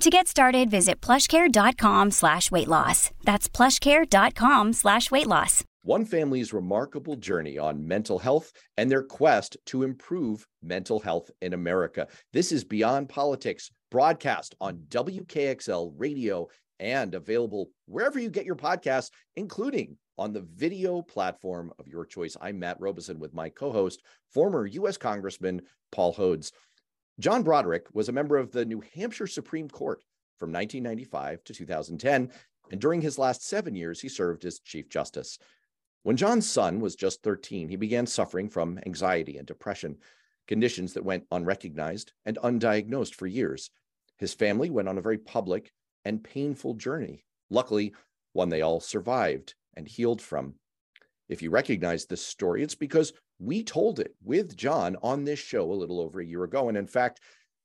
To get started, visit plushcare.com/weightloss. That's plushcare.com/weightloss. One family's remarkable journey on mental health and their quest to improve mental health in America. This is Beyond Politics, broadcast on WKXL radio and available wherever you get your podcasts, including on the video platform of your choice. I'm Matt Robison with my co-host, former U.S. Congressman Paul Hodes. John Broderick was a member of the New Hampshire Supreme Court from 1995 to 2010, and during his last 7 years, he served as Chief Justice. When John's son was just 13, he began suffering from anxiety and depression, conditions that went unrecognized and undiagnosed for years. His family went on a very public and painful journey, luckily one they all survived and healed from. If you recognize this story, it's because we told it with John on this show a little over a year ago. And in fact,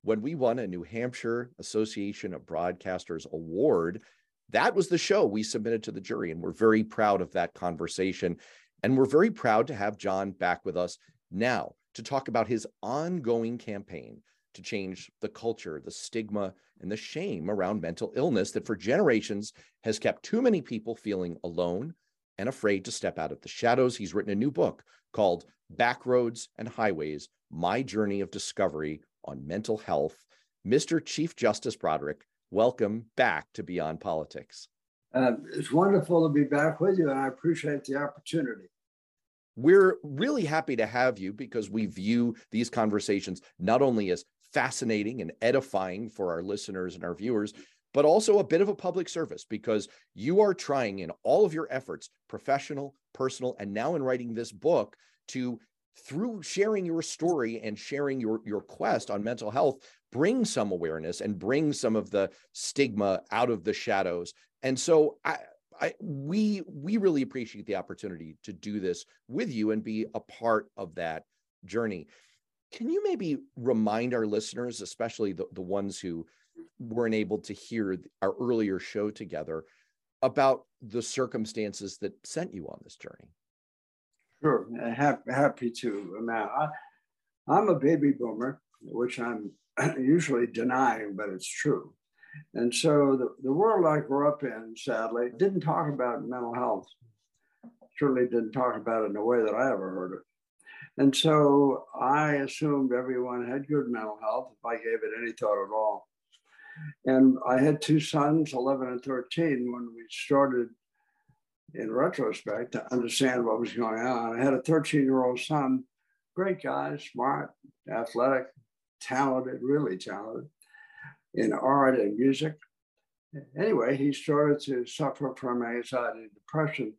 when we won a New Hampshire Association of Broadcasters Award, that was the show we submitted to the jury. And we're very proud of that conversation. And we're very proud to have John back with us now to talk about his ongoing campaign to change the culture, the stigma, and the shame around mental illness that for generations has kept too many people feeling alone and afraid to step out of the shadows. He's written a new book called Backroads and Highways, My Journey of Discovery on Mental Health. Mr. Chief Justice Broderick, welcome back to Beyond Politics. It's wonderful to be back with you, and I appreciate the opportunity. We're really happy to have you because we view these conversations not only as fascinating and edifying for our listeners and our viewers, but also a bit of a public service, because you are trying in all of your efforts, professional, personal, and now in writing this book, to, through sharing your story and sharing your quest on mental health, bring some awareness and bring some of the stigma out of the shadows. And so we really appreciate the opportunity to do this with you and be a part of that journey. Can you maybe remind our listeners, especially the ones who weren't able to hear our earlier show together, about the circumstances that sent you on this journey? Sure, happy to, Matt. I'm a baby boomer, which I'm usually denying, but it's true. And so the world I grew up in, sadly, didn't talk about mental health. Certainly didn't talk about it in a way that I ever heard it. And so I assumed everyone had good mental health if I gave it any thought at all. And I had two sons, 11 and 13, when we started, in retrospect, to understand what was going on. I had a 13-year-old son, great guy, smart, athletic, talented, really talented, in art and music. Anyway, he started to suffer from anxiety and depression,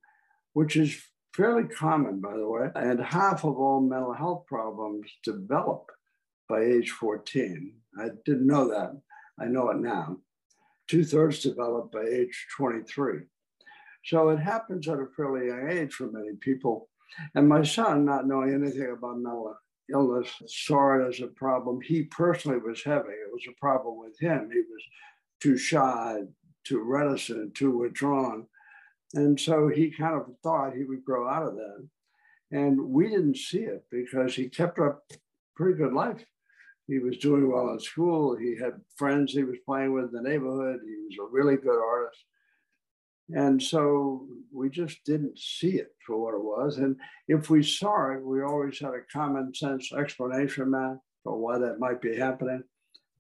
which is fairly common, by the way, and half of all mental health problems develop by age 14. I didn't know that. I know it now. 2/3 develop by age 23. So it happens at a fairly young age for many people. And my son, not knowing anything about mental illness, saw it as a problem he personally was having. It was a problem with him. He was too shy, too reticent, too withdrawn. And so he kind of thought he would grow out of that. And we didn't see it because he kept up a pretty good life. He was doing well in school. He had friends he was playing with in the neighborhood. He was a really good artist. And so we just didn't see it for what it was. And if we saw it, we always had a common sense explanation, Matt, for why that might be happening.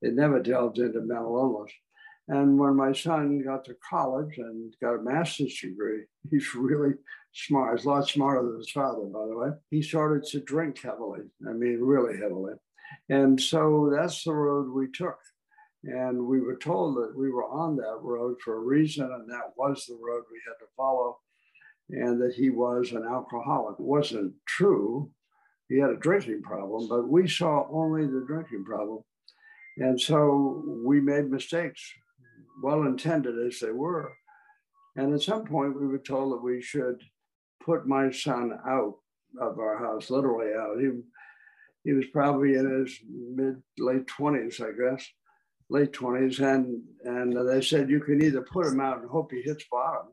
It never delved into mental illness. And when my son got to college and got a master's degree, he's really smart. He's a lot smarter than his father, by the way. He started to drink heavily. I mean, really heavily. And so that's the road we took. And we were told that we were on that road for a reason, and that was the road we had to follow, and that he was an alcoholic. It wasn't true. He had a drinking problem, but we saw only the drinking problem. And so we made mistakes, well-intended as they were. And at some point, we were told that we should put my son out of our house, literally out. He was probably in his late 20s, I guess, late 20s. And they said, you can either put him out and hope he hits bottom,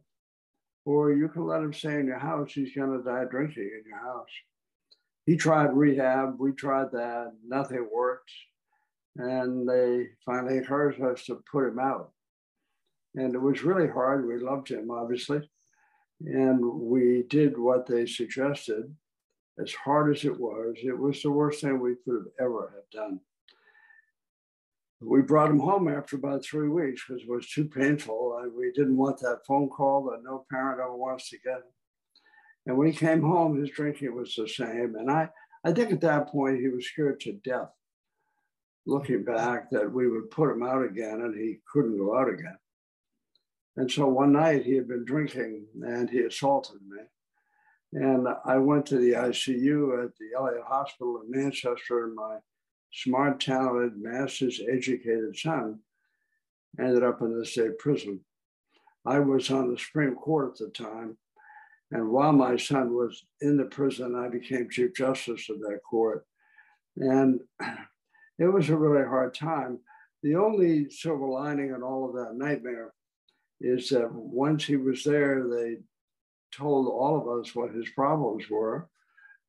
or you can let him stay in your house. He's going to die drinking in your house. He tried rehab. We tried that. Nothing worked. And they finally encouraged us to put him out. And it was really hard. We loved him, obviously. And we did what they suggested. As hard as it was the worst thing we could have ever have done. We brought him home after about 3 weeks because it was too painful. And we didn't want that phone call that no parent ever wants to get. And when he came home, his drinking was the same. And I think at that point, he was scared to death, looking back, that we would put him out again and he couldn't go out again. And so one night he had been drinking and he assaulted me. And I went to the ICU at the Elliot Hospital in Manchester, and my smart, talented, master's educated son ended up in the state prison. I was on the Supreme Court at the time. And while my son was in the prison, I became Chief Justice of that court. And it was a really hard time. The only silver lining in all of that nightmare is that once he was there, they told all of us what his problems were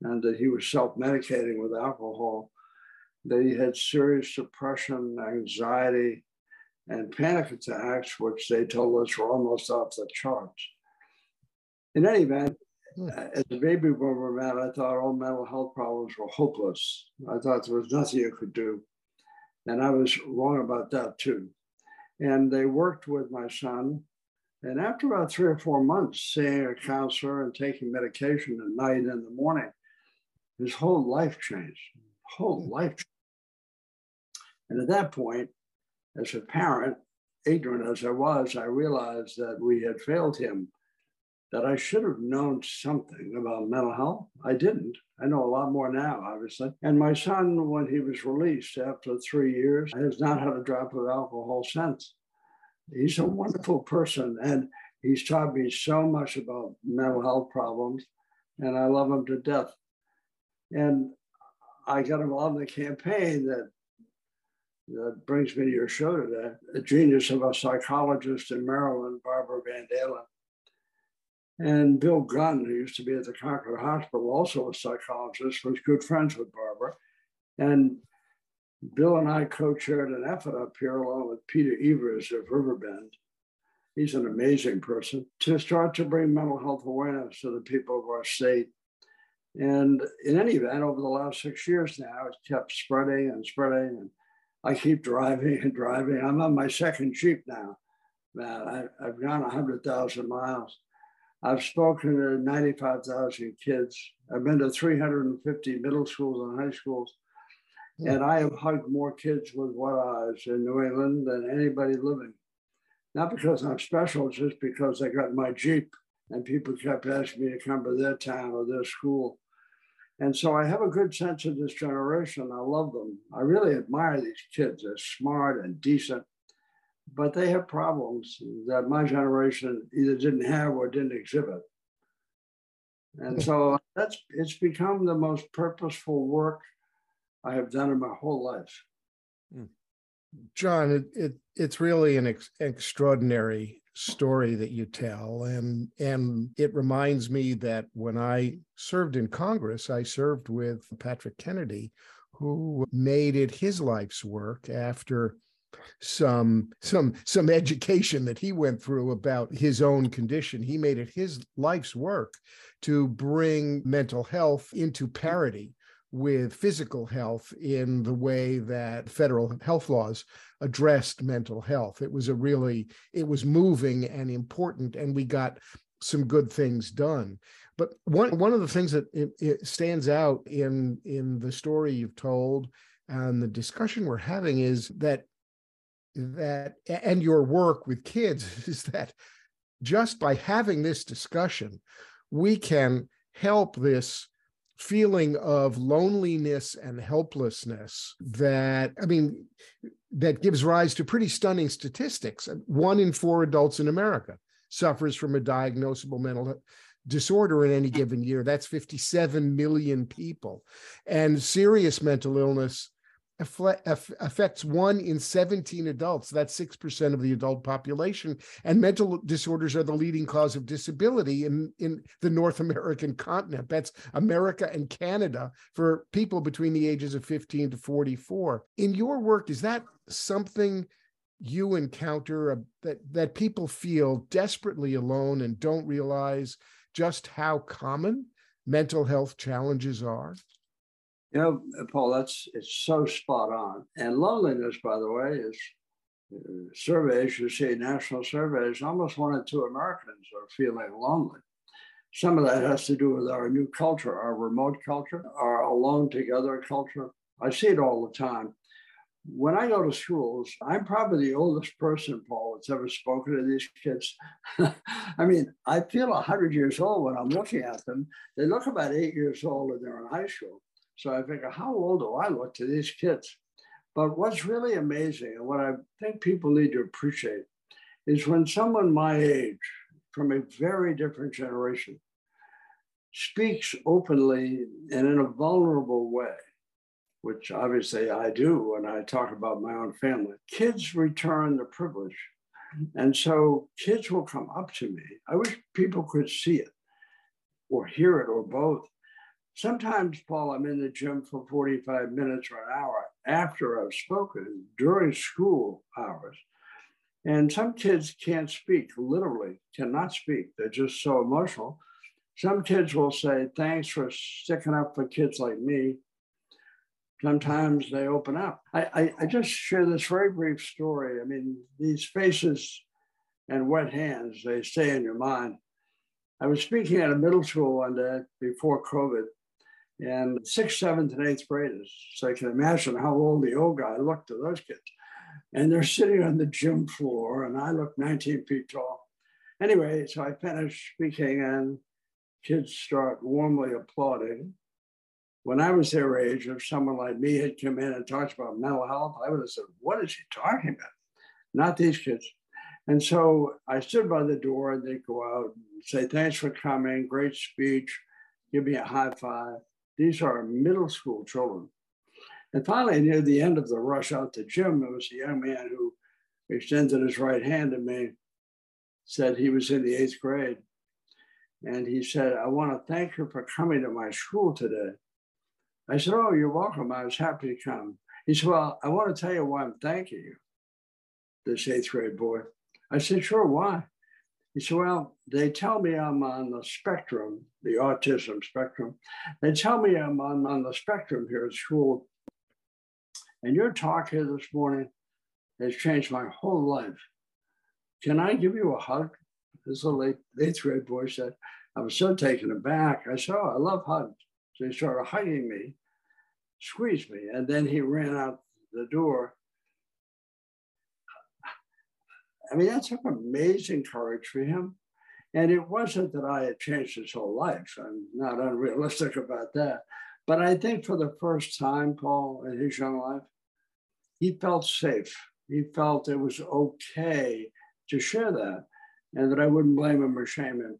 and that he was self-medicating with alcohol, that he had serious depression, anxiety, and panic attacks, which they told us were almost off the charts. In any event, as a baby boomer, man, I thought all mental health problems were hopeless. I thought there was nothing you could do. And I was wrong about that too. And they worked with my son. And after about 3 or 4 months, seeing a counselor and taking medication at night and in the morning, his whole life changed, And at that point, as a parent, ignorant as I was, I realized that we had failed him, that I should have known something about mental health. I didn't. I know a lot more now, obviously. And my son, when he was released after 3 years, has not had a drop of alcohol since. He's a wonderful person, and he's taught me so much about mental health problems, and I love him to death. And I got involved in a campaign that brings me to your show today, a genius of a psychologist in Maryland, Barbara Van Dahlen, and Bill Gunn, who used to be at the Concord Hospital, also a psychologist, was good friends with Barbara. And Bill and I co-chaired an effort up here along with Peter Evers of Riverbend. He's an amazing person, to start to bring mental health awareness to the people of our state. And in any event, over the last 6 years now, it kept spreading and spreading. And I keep driving and driving. I'm on my second Jeep now, Matt. I've gone 100,000 miles. I've spoken to 95,000 kids. I've been to 350 middle schools and high schools. And I have hugged more kids with wet eyes in New England than anybody living. Not because I'm special, just because I got my Jeep and people kept asking me to come to their town or their school. And so I have a good sense of this generation. I love them. I really admire these kids. They're smart and decent, but they have problems that my generation either didn't have or didn't exhibit. And so it's become the most purposeful work I have done in my whole life. John, it's really an extraordinary story that you tell. And it reminds me that when I served in Congress, I served with Patrick Kennedy, who made it his life's work after some education that he went through about his own condition. He made it his life's work to bring mental health into parity with physical health in the way that federal health laws addressed mental health. It was moving and important, and we got some good things done. But one of the things that it stands out in the story you've told and the discussion we're having is that and your work with kids is that just by having this discussion, we can help this feeling of loneliness and helplessness that gives rise to pretty stunning statistics. 1 in 4 adults in America suffers from a diagnosable mental disorder in any given year. That's 57 million people. And serious mental illness affects one in 17 adults. That's 6% of the adult population. And mental disorders are the leading cause of disability in the North American continent. That's America and Canada for people between the ages of 15 to 44. In your work, is that something you encounter that people feel desperately alone and don't realize just how common mental health challenges are? You know, Paul, it's so spot on. And loneliness, by the way, is surveys, you see national surveys, almost 1 in 2 Americans are feeling lonely. Some of that has to do with our new culture, our remote culture, our alone together culture. I see it all the time. When I go to schools, I'm probably the oldest person, Paul, that's ever spoken to these kids. I mean, I feel 100 years old when I'm looking at them. They look about 8 years old and they're in high school. So I figure, how old do I look to these kids? But what's really amazing, and what I think people need to appreciate, is when someone my age, from a very different generation, speaks openly and in a vulnerable way, which obviously I do when I talk about my own family, kids return the privilege. And so kids will come up to me. I wish people could see it or hear it or both. Sometimes, Paul, I'm in the gym for 45 minutes or an hour after I've spoken during school hours. And some kids can't speak, literally cannot speak. They're just so emotional. Some kids will say, thanks for sticking up for kids like me. Sometimes they open up. I just share this very brief story. I mean, these faces and wet hands, they stay in your mind. I was speaking at a middle school one day before COVID. And 6th, 7th, and 8th graders, so I can imagine how old the old guy looked to those kids. And they're sitting on the gym floor, and I look 19 feet tall. Anyway, so I finish speaking, and kids start warmly applauding. When I was their age, if someone like me had come in and talked about mental health, I would have said, what is he talking about? Not these kids. And so I stood by the door, and they'd go out and say, thanks for coming, great speech, give me a high five. These are middle school children. And finally, near the end of the rush out to gym, there was a young man who extended his right hand to me, said he was in the 8th grade. And he said, I want to thank you for coming to my school today. I said, oh, you're welcome. I was happy to come. He said, well, I want to tell you why I'm thanking you, this 8th grade boy. I said, sure, why? He said, well, they tell me I'm on the spectrum, the autism spectrum. They tell me I'm on the spectrum here at school. And your talk here this morning has changed my whole life. Can I give you a hug? This little 8th grade boy said. I was so taken aback. I said, oh, I love hugs. So he started hugging me, squeezed me, and then he ran out the door. I mean, that's an amazing courage for him. And it wasn't that I had changed his whole life. I'm not unrealistic about that. But I think for the first time, Paul, in his young life, he felt safe. He felt it was okay to share that and that I wouldn't blame him or shame him.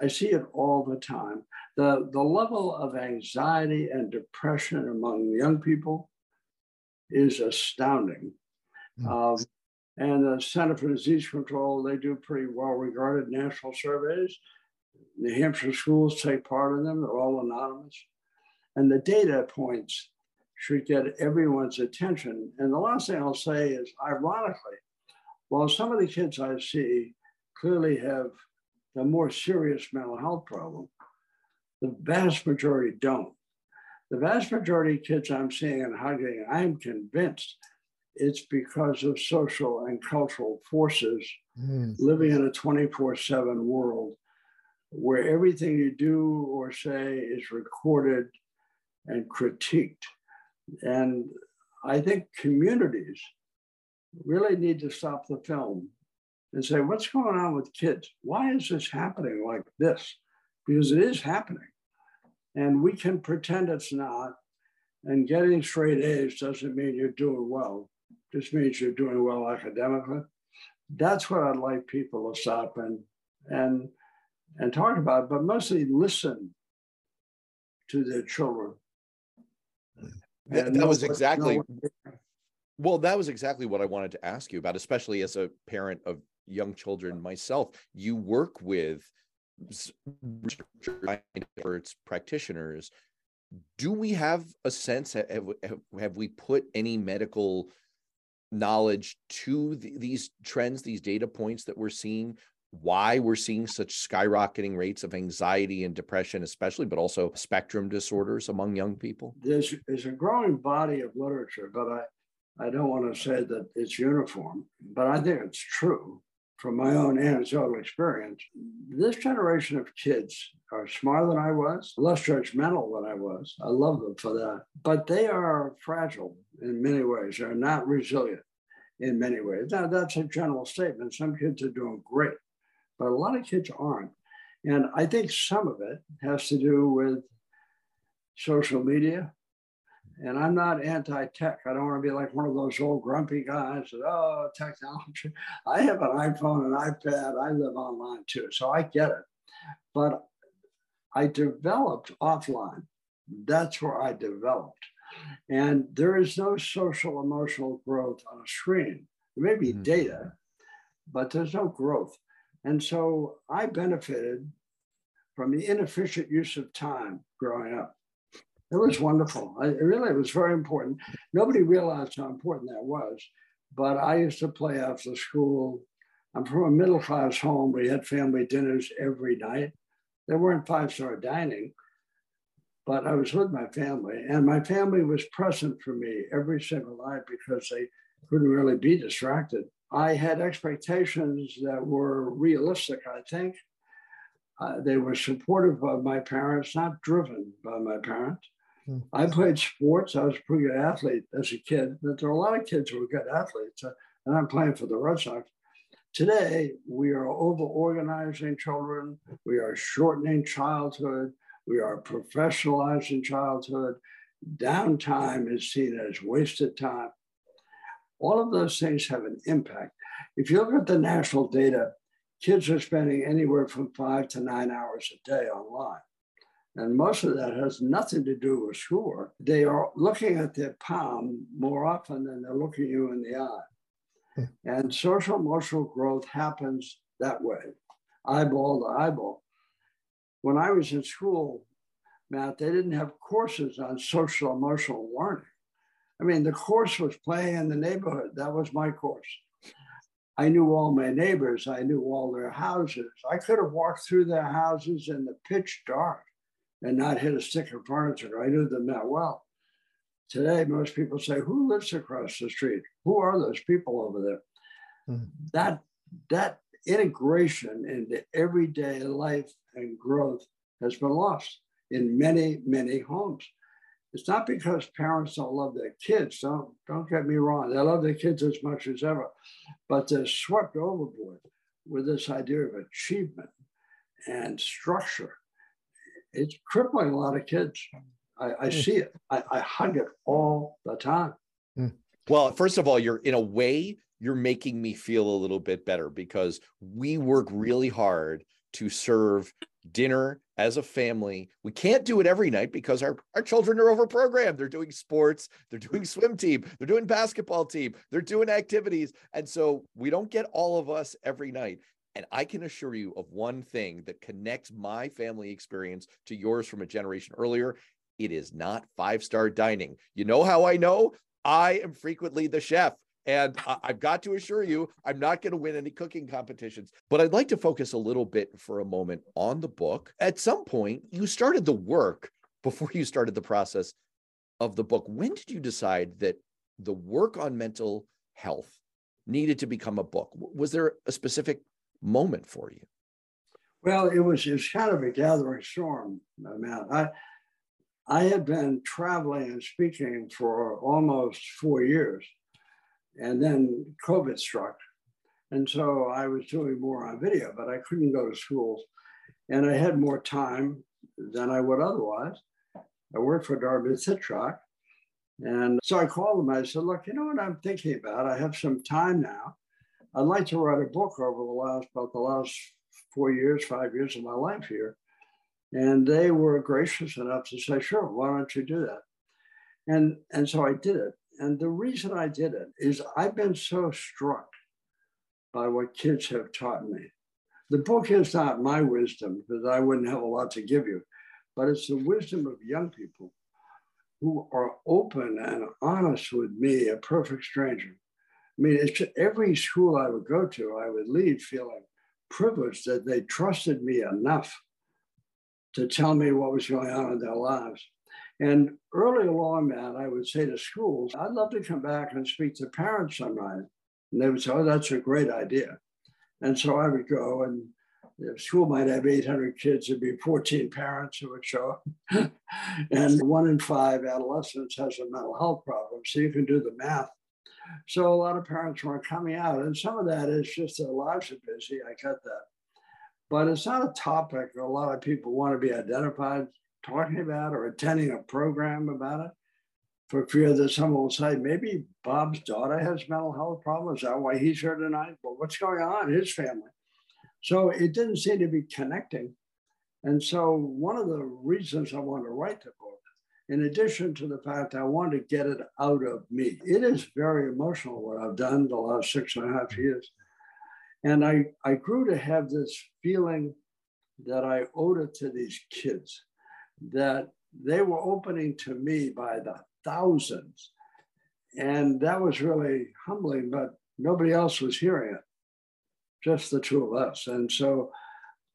I see it all the time. The level of anxiety and depression among young people is astounding. Mm-hmm. And the Center for Disease Control, they do pretty well-regarded national surveys. New Hampshire schools take part in them. They're all anonymous. And the data points should get everyone's attention. And the last thing I'll say is, ironically, while some of the kids I see clearly have a more serious mental health problem, the vast majority don't. The vast majority of kids I'm seeing and hugging, I'm convinced it's because of social and cultural forces, living in a 24/7 world where everything you do or say is recorded and critiqued. And I think communities really need to stop the film and say, what's going on with kids? Why is this happening like this? Because it is happening. And we can pretend it's not. And getting straight A's doesn't mean you're doing well. Just means you're doing well academically. That's what I'd like people to stop and and talked about it, but mostly listened to their children. That was exactly what I wanted to ask you about, especially as a parent of young children myself. You work with experts, practitioners. Do we have a sense, have we put any medical knowledge to these trends, these data points that we're seeing, why we're seeing such skyrocketing rates of anxiety and depression, especially, but also spectrum disorders among young people? There's a growing body of literature, but I don't want to say that it's uniform, but I think it's true from my own anecdotal experience. This generation of kids are smarter than I was, less judgmental than I was. I love them for that. But they are fragile in many ways. They're not resilient in many ways. Now, that's a general statement. Some kids are doing great, but a lot of kids aren't. And I think some of it has to do with social media. And I'm not anti-tech. I don't want to be like one of those old grumpy guys that, oh, technology. I have an iPhone, an iPad. I live online too, so I get it. But I developed offline. That's where I developed. And there is no social emotional growth on a screen. There may be data, but there's no growth. And so I benefited from the inefficient use of time growing up. It was wonderful. It was very important. Nobody realized how important that was, but I used to play after school. I'm from a middle-class home. We had family dinners every night. There weren't five-star dining, but I was with my family, and my family was present for me every single night because they couldn't really be distracted. I had expectations that were realistic, I think. They were supportive of my parents, not driven by my parents. I played sports. I was a pretty good athlete as a kid, but there are a lot of kids who were good athletes, and I'm playing for the Red Sox. Today, we are over-organizing children. We are shortening childhood. We are professionalizing childhood. Downtime is seen as wasted time. All of those things have an impact. If you look at the national data, kids are spending anywhere from 5 to 9 hours a day online. And most of that has nothing to do with schoolwork. They are looking at their palm more often than they're looking you in the eye. And social emotional growth happens that way, eyeball to eyeball. When I was in school, Matt, they didn't have courses on social emotional learning. I mean, the course was playing in the neighborhood. That was my course. I knew all my neighbors. I knew all their houses. I could have walked through their houses in the pitch dark and not hit a stick of furniture. I knew them that well. Today, most people say, who lives across the street? Who are those people over there? Mm-hmm. That integration into everyday life and growth has been lost in many, many homes. It's not because parents don't love their kids. Don't get me wrong. They love their kids as much as ever, but they're swept overboard with this idea of achievement and structure. It's crippling a lot of kids. I see it. I hug it all the time. Well, first of all, you're making me feel a little bit better because we work really hard to serve dinner as a family. We can't do it every night because our children are over programmed. They're doing sports, they're doing swim team, they're doing basketball team, they're doing activities. And so we don't get all of us every night. And I can assure you of one thing that connects my family experience to yours from a generation earlier. It is not five-star dining. You know how I know? I am frequently the chef. And I've got to assure you, I'm not going to win any cooking competitions, but I'd like to focus a little bit for a moment on the book. At some point, you started the work before you started the process of the book. When did you decide that the work on mental health needed to become a book? Was there a specific moment for you? Well, it was kind of a gathering storm, Matt. I had been traveling and speaking for almost 4 years. And then COVID struck. And so I was doing more on video, but I couldn't go to schools. And I had more time than I would otherwise. I worked for Dartmouth-Hitchcock. And so I called him. I said, look, you know what I'm thinking about? I have some time now. I'd like to write a book about the last 5 years of my life here. And they were gracious enough to say, sure, why don't you do that? And so I did it. And the reason I did it is I've been so struck by what kids have taught me. The book is not my wisdom, because I wouldn't have a lot to give you, but it's the wisdom of young people who are open and honest with me, a perfect stranger. I mean, it's every school I would go to, I would leave feeling privileged that they trusted me enough to tell me what was going on in their lives. And early along that, I would say to schools, I'd love to come back and speak to parents sometime. And they would say, oh, that's a great idea. And so I would go, and the school might have 800 kids, there'd be 14 parents who would show up. And 1 in 5 adolescents has a mental health problem, so you can do the math. So a lot of parents weren't coming out, and some of that is just their lives are busy, I get that. But it's not a topic a lot of people want to be identified talking about or attending a program about it for fear that someone will say, maybe Bob's daughter has mental health problems, is that why he's here tonight? But what's going on in his family? So it didn't seem to be connecting. And so one of the reasons I wanted to write the book, in addition to the fact I wanted to get it out of me, it is very emotional what I've done the last 6.5 years. And I grew to have this feeling that I owed it to these kids, that they were opening to me by the thousands. And that was really humbling, but nobody else was hearing it, just the two of us. And so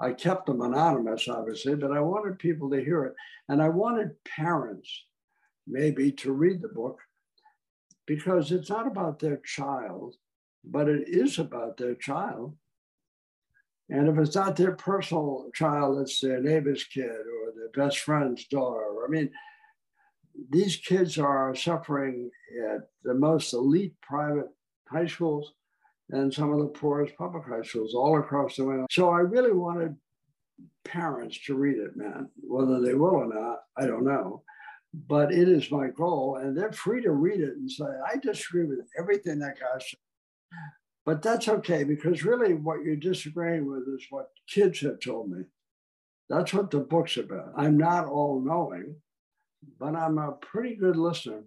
I kept them anonymous, obviously, but I wanted people to hear it. And I wanted parents, maybe, to read the book, because it's not about their child, but it is about their child. And if it's not their personal child, it's their neighbor's kid or their best friend's daughter. I mean, these kids are suffering at the most elite private high schools and some of the poorest public high schools all across the world. So I really wanted parents to read it, man. Whether they will or not, I don't know. But it is my goal, and they're free to read it and say, I disagree with everything that guy said. But that's okay, because really what you're disagreeing with is what kids have told me. That's what the book's about. I'm not all-knowing, but I'm a pretty good listener.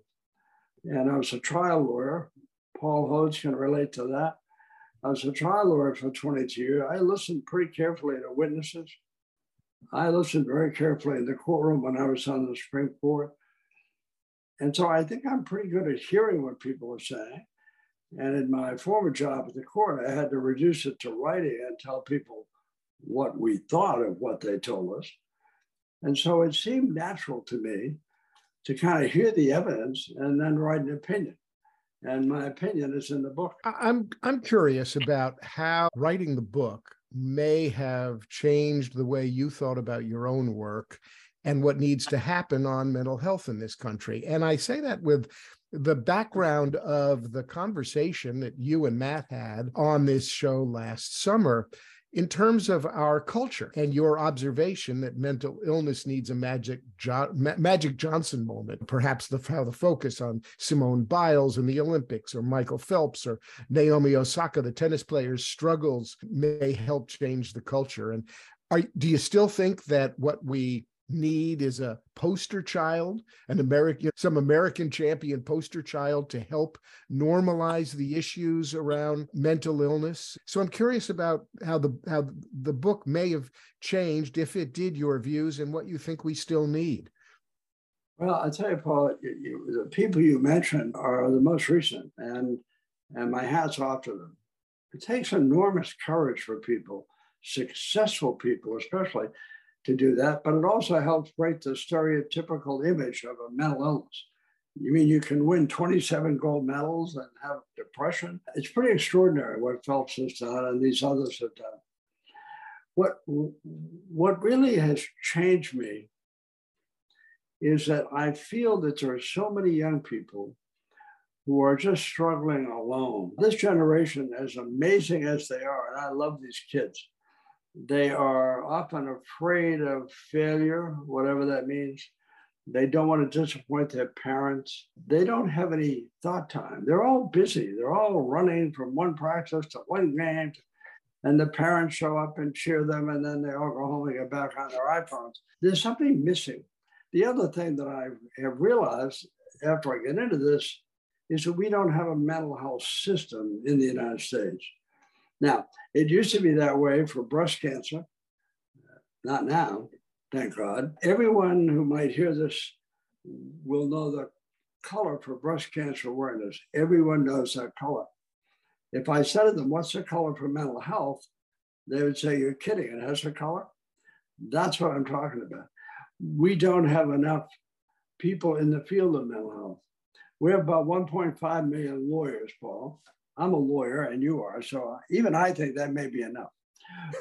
And I was a trial lawyer. Paul Hodes can relate to that. I was a trial lawyer for 22 years. I listened pretty carefully to witnesses. I listened very carefully in the courtroom when I was on the Supreme Court. And so I think I'm pretty good at hearing what people are saying. And in my former job at the court, I had to reduce it to writing and tell people what we thought of what they told us. And so it seemed natural to me to kind of hear the evidence and then write an opinion. And my opinion is in the book. I'm curious about how writing the book may have changed the way you thought about your own work and what needs to happen on mental health in this country. And I say that with the background of the conversation that you and Matt had on this show last summer in terms of our culture and your observation that mental illness needs a Magic Johnson moment, perhaps how the focus on Simone Biles in the Olympics or Michael Phelps or Naomi Osaka, the tennis player's struggles, may help change the culture. And do you still think that what we need is a poster child, some American champion poster child to help normalize the issues around mental illness? So I'm curious about how the book may have changed, if it did, your views and what you think we still need. Well, I'll tell you, Paul, the people you mentioned are the most recent, and my hat's off to them. It takes enormous courage for people, successful people especially, to do that, but it also helps break the stereotypical image of a mental illness. You mean you can win 27 gold medals and have depression? It's pretty extraordinary what Phelps has done and these others have done. What really has changed me is that I feel that there are so many young people who are just struggling alone. This generation, as amazing as they are, and I love these kids, they are often afraid of failure, whatever that means. They don't want to disappoint their parents. They don't have any thought time. They're all busy. They're all running from one practice to one game. and the parents show up and cheer them, and then they all go home and get back on their iPhones. There's something missing. The other thing that I have realized after I get into this is that we don't have a mental health system in the United States. Now, it used to be that way for breast cancer. Not now, thank God. Everyone who might hear this will know the color for breast cancer awareness. Everyone knows that color. If I said to them, what's the color for mental health? They would say, you're kidding, it has a color? That's what I'm talking about. We don't have enough people in the field of mental health. We have about 1.5 million lawyers, Paul. I'm a lawyer and you are, so even I think that may be enough.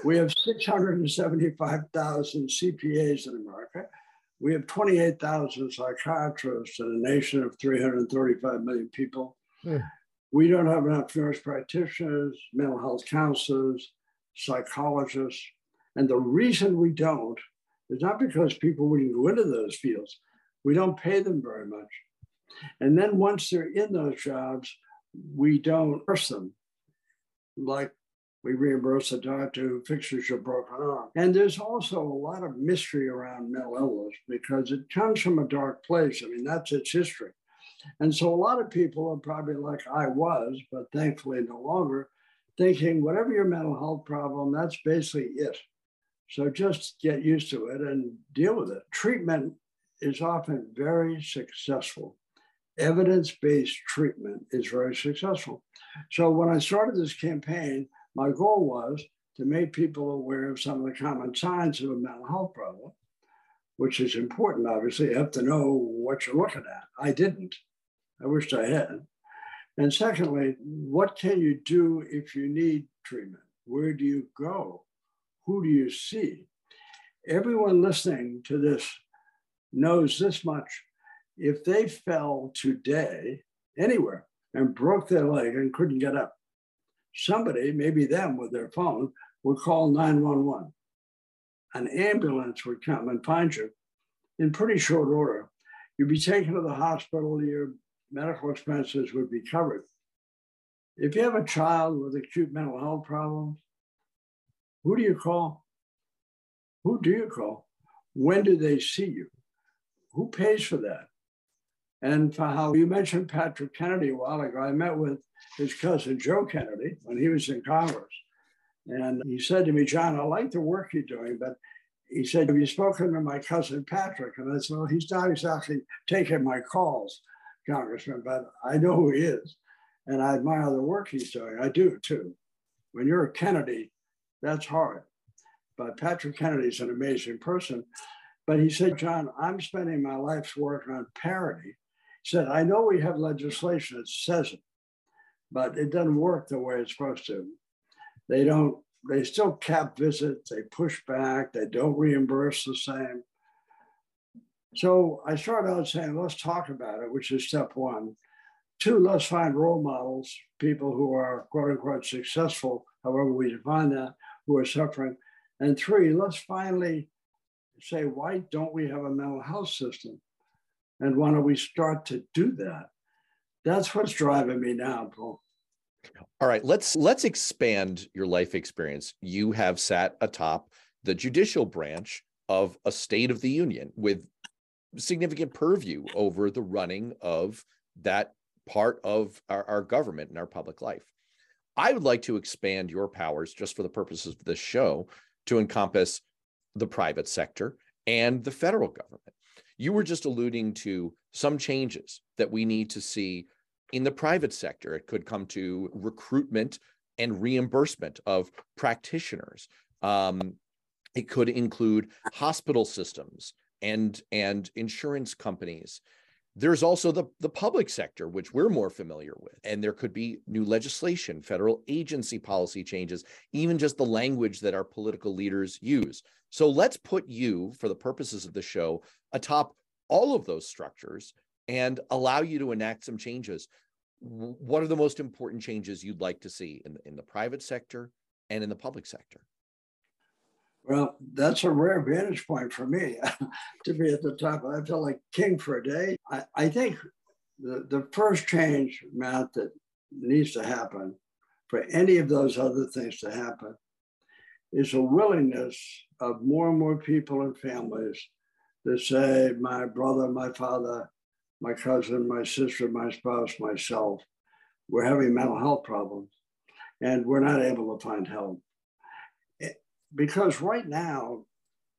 We have 675,000 CPAs in America. We have 28,000 psychiatrists in a nation of 335 million people. We don't have enough nurse practitioners, mental health counselors, psychologists. And the reason we don't is not because people wouldn't go into those fields. We don't pay them very much. And then once they're in those jobs, we don't reimburse them like we reimburse a doctor who fixes your broken arm. And there's also a lot of mystery around mental illness because it comes from a dark place. I mean, that's its history. And so a lot of people are probably like I was, but thankfully no longer, thinking whatever your mental health problem, that's basically it. So just get used to it and deal with it. Treatment is often very successful. Evidence-based treatment is very successful. So when I started this campaign, my goal was to make people aware of some of the common signs of a mental health problem, which is important, obviously. You have to know what you're looking at. I didn't. I wished I had. And secondly, what can you do if you need treatment? Where do you go? Who do you see? Everyone listening to this knows this much. If they fell today anywhere and broke their leg and couldn't get up, somebody, maybe them with their phone, would call 911. An ambulance would come and find you in pretty short order. You'd be taken to the hospital, your medical expenses would be covered. If you have a child with acute mental health problems, who do you call? Who do you call? When do they see you? Who pays for that? And for how you mentioned Patrick Kennedy a while ago, I met with his cousin, Joe Kennedy, when he was in Congress. And he said to me, John, I like the work you're doing, but he said, have you spoken to my cousin, Patrick? And I said, well, he's not exactly taking my calls, Congressman, but I know who he is. And I admire the work he's doing. I do too. When you're a Kennedy, that's hard. But Patrick Kennedy's an amazing person. But he said, John, I'm spending my life's work on parity. He said, I know we have legislation that says it, but it doesn't work the way it's supposed to. They don't, they still cap visits, they push back, they don't reimburse the same. So I started out saying, let's talk about it, which is step one. Two, let's find role models, people who are quote unquote successful, however we define that, who are suffering. And three, let's finally say, why don't we have a mental health system? And why don't we start to do that? That's what's driving me now, Paul. All right, let's expand your life experience. You have sat atop the judicial branch of a state of the union with significant purview over the running of that part of our government and our public life. I would like to expand your powers just for the purposes of this show to encompass the private sector and the federal government. You were just alluding to some changes that we need to see in the private sector. It could come to recruitment and reimbursement of practitioners. It could include hospital systems and insurance companies. There's also the public sector, which we're more familiar with. And there could be new legislation, federal agency policy changes, even just the language that our political leaders use. So let's put you, for the purposes of the show, atop all of those structures and allow you to enact some changes. What are the most important changes you'd like to see in the private sector and in the public sector? Well, that's a rare vantage point for me to be at the top. I feel like king for a day. I think the first change, Matt, that needs to happen for any of those other things to happen is a willingness of more and more people and families to say, my brother, my father, my cousin, my sister, my spouse, myself, we're having mental health problems and we're not able to find help. Because right now,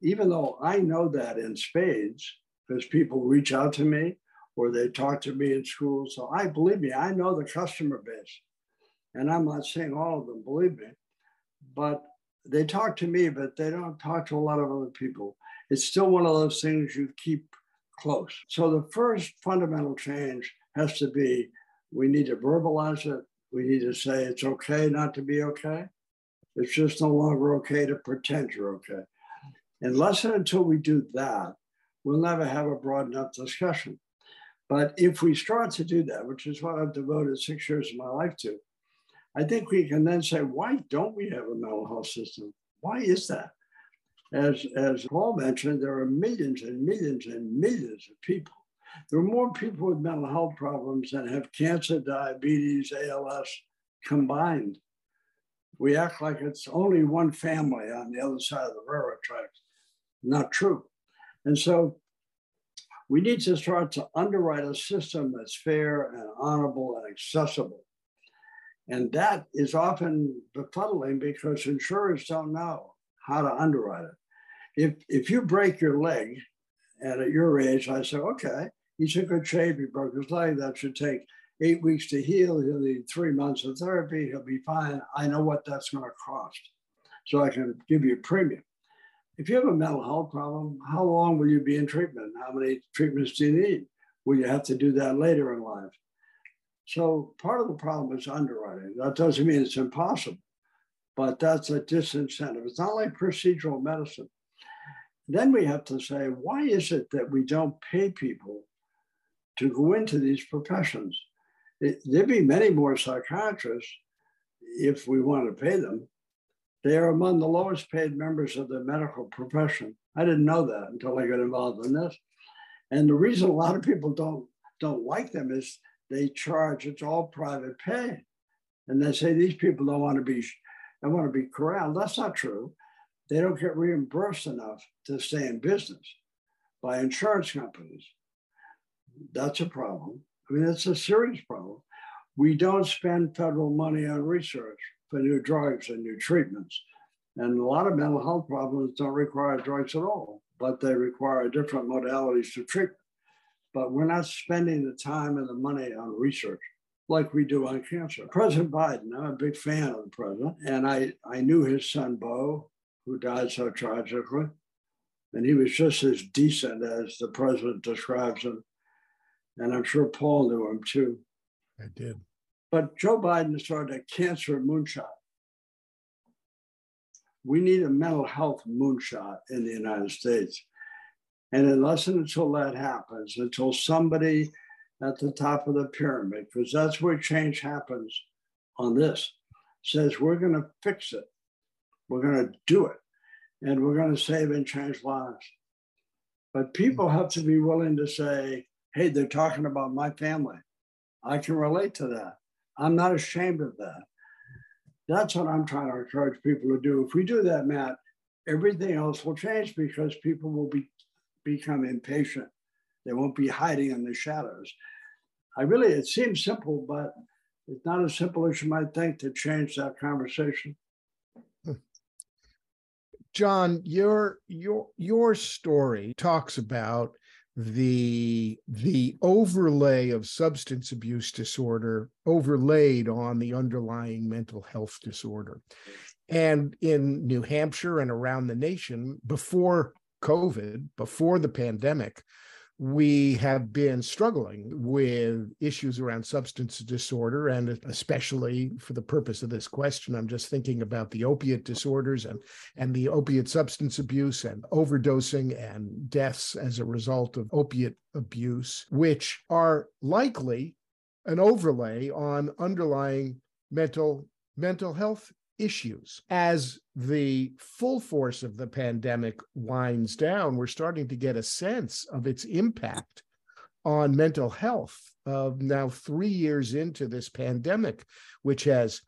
even though I know that in spades, because people reach out to me or they talk to me in school, so I know the customer base. And I'm not saying all of them, believe me, but they talk to me, but they don't talk to a lot of other people. It's still one of those things you keep close. So the first fundamental change has to be, we need to verbalize it. We need to say it's okay not to be okay. It's just no longer okay to pretend you're okay. Unless and until we do that, we'll never have a broad enough discussion. But if we start to do that, which is what I've devoted 6 years of my life to, I think we can then say, why don't we have a mental health system? Why is that? As Paul mentioned, there are millions and millions and millions of people. There are more people with mental health problems than have cancer, diabetes, ALS combined. We act like it's only one family on the other side of the railroad tracks. Not true. And so we need to start to underwrite a system that's fair and honorable and accessible. And that is often befuddling because insurers don't know how to underwrite it. If you break your leg, and at your age, I say, okay, he's in good shape, he broke his leg, that should take 8 weeks to heal, he'll need 3 months of therapy, he'll be fine. I know what that's going to cost, so I can give you a premium. If you have a mental health problem, how long will you be in treatment? How many treatments do you need? Will you have to do that later in life? So part of the problem is underwriting. That doesn't mean it's impossible, but that's a disincentive. It's not like procedural medicine. Then we have to say, why is it that we don't pay people to go into these professions? There'd be many more psychiatrists if we want to pay them. They are among the lowest paid members of the medical profession. I didn't know that until I got involved in this. And the reason a lot of people don't like them is they charge, it's all private pay. And they say, these people don't want to be corralled. That's not true. They don't get reimbursed enough to stay in business by insurance companies. That's a problem. I mean, it's a serious problem. We don't spend federal money on research for new drugs and new treatments. And a lot of mental health problems don't require drugs at all, but they require different modalities to treat. But we're not spending the time and the money on research like we do on cancer. President Biden, I'm a big fan of the president, and I knew his son, Beau, who died so tragically, and he was just as decent as the president describes him. And I'm sure Paul knew him too. I did. But Joe Biden started a cancer moonshot. We need a mental health moonshot in the United States. And unless and until that happens, until somebody at the top of the pyramid, because that's where change happens on this, says we're going to fix it, we're going to do it, and we're going to save and change lives. But people have to be willing to say, hey, they're talking about my family. I can relate to that. I'm not ashamed of that. That's what I'm trying to encourage people to do. If we do that, Matt, everything else will change because people will become impatient. They won't be hiding in the shadows. It seems simple, but it's not as simple as you might think to change that conversation. John, your story talks about the overlay of substance abuse disorder overlaid on the underlying mental health disorder. And in New Hampshire and around the nation, before COVID, before the pandemic, we have been struggling with issues around substance disorder, and especially for the purpose of this question, I'm just thinking about the opiate disorders and the opiate substance abuse and overdosing and deaths as a result of opiate abuse, which are likely an overlay on underlying mental health issues. As the full force of the pandemic winds down, we're starting to get a sense of its impact on mental health now 3 years into this pandemic, which has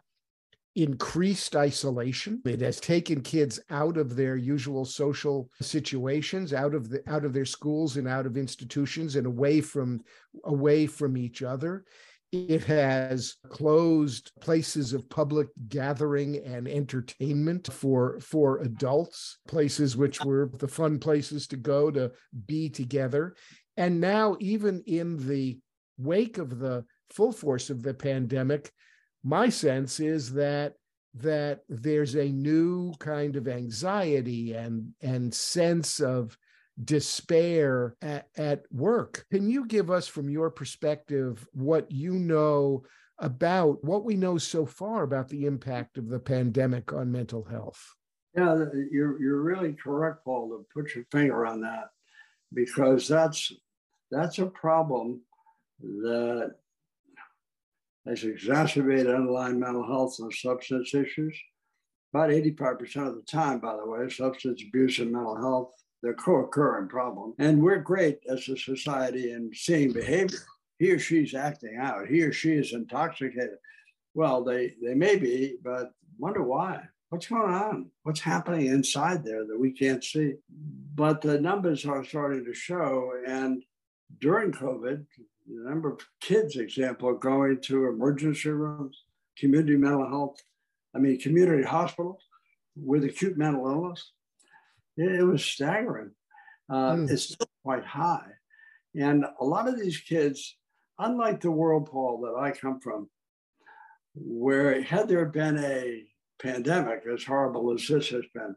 increased isolation. It has taken kids out of their usual social situations, out of their schools and out of institutions and away from each other. It has closed places of public gathering and entertainment for adults, places which were the fun places to go to be together. And now, even in the wake of the full force of the pandemic, my sense is that there's a new kind of anxiety and sense of despair at work. Can you give us, from your perspective, what you know about what we know so far about the impact of the pandemic on mental health? Yeah, you're really correct, Paul, to put your finger on that, because that's a problem that has exacerbated underlying mental health and substance issues. About 85% of the time, by the way, substance abuse and mental health, they're co-occurring problem. And we're great as a society in seeing behavior. He or she's acting out. He or she is intoxicated. Well, they may be, but wonder why. What's going on? What's happening inside there that we can't see? But the numbers are starting to show. And during COVID, the number of kids, example, going to emergency rooms, community hospitals with acute mental illness, it was staggering. It's still quite high. And a lot of these kids, unlike the world, Paul, that I come from, where had there been a pandemic as horrible as this has been,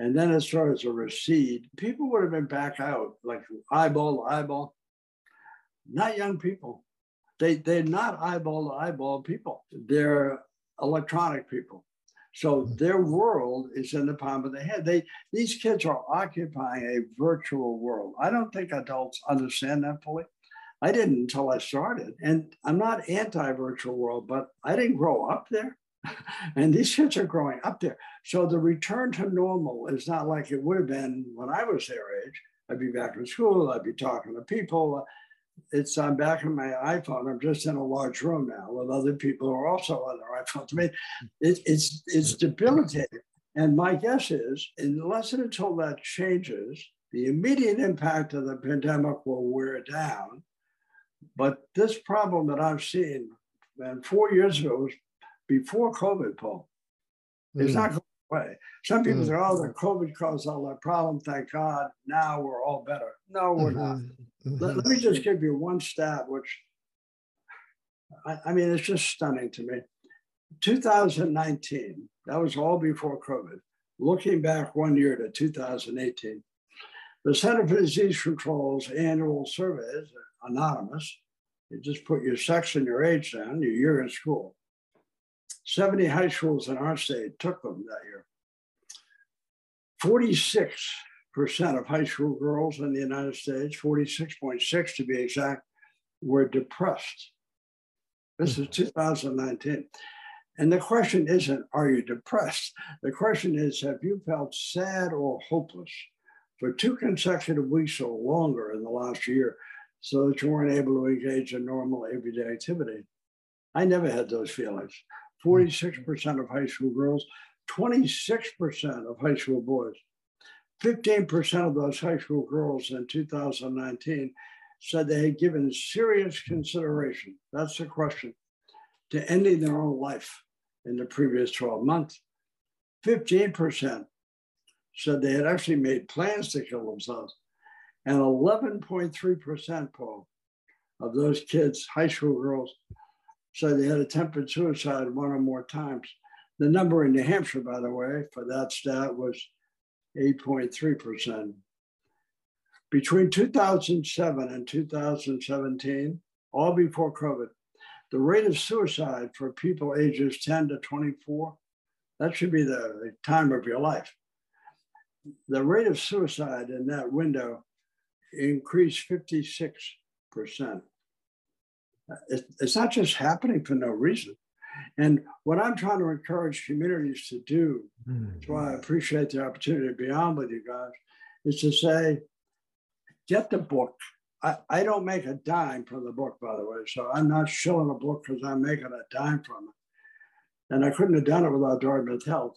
and then it started to recede, people would have been back out, like eyeball to eyeball. Not young people. They're not eyeball to eyeball people. They're electronic people. So their world is in the palm of their head. These kids are occupying a virtual world. I don't think adults understand that fully. I didn't until I started. And I'm not anti-virtual world, but I didn't grow up there. And these kids are growing up there. So the return to normal is not like it would have been when I was their age. I'd be back in school. I'd be talking to people. I'm back on my iPhone. I'm just in a large room now with other people who are also on their iPhones. I mean, it's debilitating. And my guess is, unless and until that changes, the immediate impact of the pandemic will wear down. But this problem that I've seen, and 4 years ago, was before COVID, Paul, it's not going away. Some people say, the COVID caused all that problem. Thank God, now we're all better. No, we're not. Let me just give you one stat, which, it's just stunning to me. 2019, that was all before COVID. Looking back 1 year to 2018, the Center for Disease Control's annual surveys, anonymous, you just put your sex and your age down, your year in school. 70 high schools in our state took them that year. 46% of high school girls in the United States, 46.6 to be exact, were depressed. This is 2019. And the question isn't, are you depressed? The question is, have you felt sad or hopeless for 2 consecutive weeks or longer in the last year so that you weren't able to engage in normal everyday activity? I never had those feelings. 46% of high school girls, 26% of high school boys. 15% of those high school girls in 2019 said they had given serious consideration, that's the question, to ending their own life in the previous 12 months. 15% said they had actually made plans to kill themselves. And 11.3%, Paul, of those kids, high school girls, said they had attempted suicide one or more times. The number in New Hampshire, by the way, for that stat was 8.3%. Between 2007 and 2017, all before COVID, the rate of suicide for people ages 10 to 24, that should be the time of your life. The rate of suicide in that window increased 56%. It's not just happening for no reason. And what I'm trying to encourage communities to do, that's why I appreciate the opportunity to be on with you guys, is to say, get the book. I don't make a dime from the book, by the way, so I'm not shilling a book because I'm making a dime from it. And I couldn't have done it without Dartmouth Health.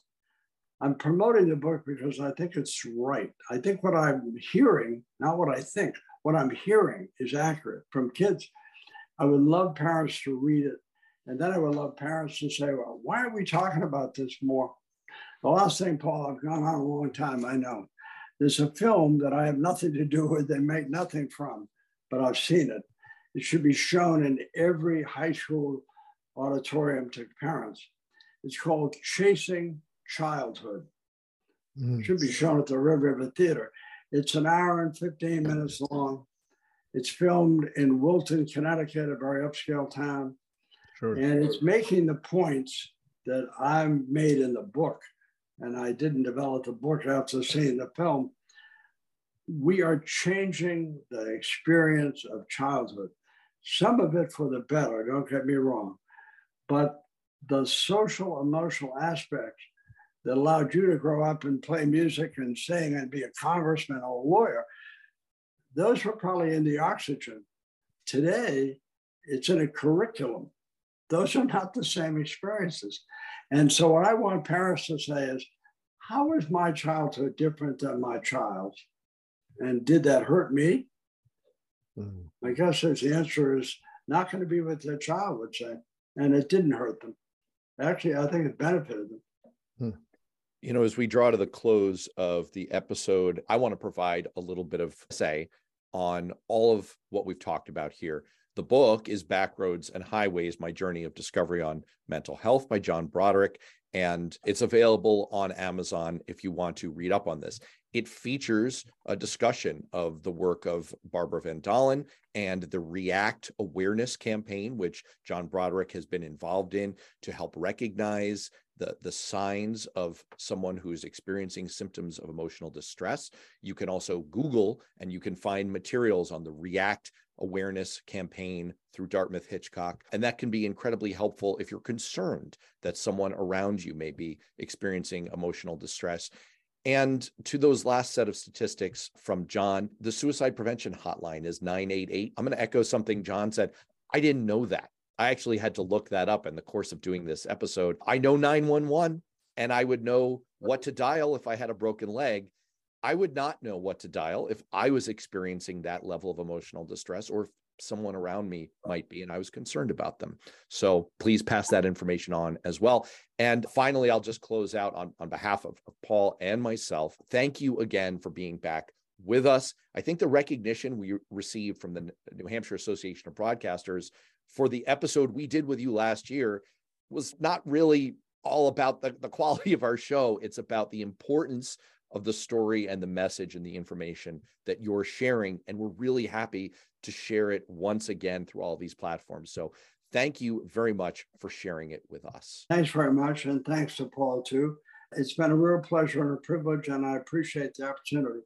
I'm promoting the book because I think it's right. I think what I'm hearing, not what I think, what I'm hearing is accurate from kids. I would love parents to read it. And then I would love parents to say, well, why are we talking about this more? The last thing, Paul, I've gone on a long time, I know. There's a film that I have nothing to do with, they make nothing from, but I've seen it. It should be shown in every high school auditorium to parents. It's called Chasing Childhood. It should be shown at the Riverview Theater. It's an hour and 15 minutes long. It's filmed in Wilton, Connecticut, a very upscale town. Sure. And it's making the points that I made in the book, and I didn't develop the book after seeing the film. We are changing the experience of childhood, some of it for the better, don't get me wrong, but the social, emotional aspects that allowed you to grow up and play music and sing and be a congressman or a lawyer, those were probably in the oxygen. Today, it's in a curriculum. Those are not the same experiences. And so what I want parents to say is, how is my childhood different than my child's? And did that hurt me? I guess the answer is not going to be what their child would say. And it didn't hurt them. Actually, I think it benefited them. You know, as we draw to the close of the episode, I want to provide a little bit of say on all of what we've talked about here. The book is Backroads and Highways, My Journey of Discovery on Mental Health by John Broderick, and it's available on Amazon if you want to read up on this. It features a discussion of the work of Barbara Van Dahlen and the REACT awareness campaign, which John Broderick has been involved in to help recognize the signs of someone who is experiencing symptoms of emotional distress. You can also Google and you can find materials on the REACT awareness campaign through Dartmouth-Hitchcock. And that can be incredibly helpful if you're concerned that someone around you may be experiencing emotional distress. And to those last set of statistics from John, the suicide prevention hotline is 988. I'm going to echo something John said. I didn't know that. I actually had to look that up in the course of doing this episode. I know 911, and I would know what to dial if I had a broken leg. I would not know what to dial if I was experiencing that level of emotional distress or if someone around me might be, and I was concerned about them. So please pass that information on as well. And finally, I'll just close out on behalf of Paul and myself. Thank you again for being back with us. I think the recognition we received from the New Hampshire Association of Broadcasters for the episode we did with you last year was not really all about the quality of our show. It's about the importance of the story and the message and the information that you're sharing. And we're really happy to share it once again through all these platforms. So thank you very much for sharing it with us. Thanks very much. And thanks to Paul too. It's been a real pleasure and a privilege, and I appreciate the opportunity.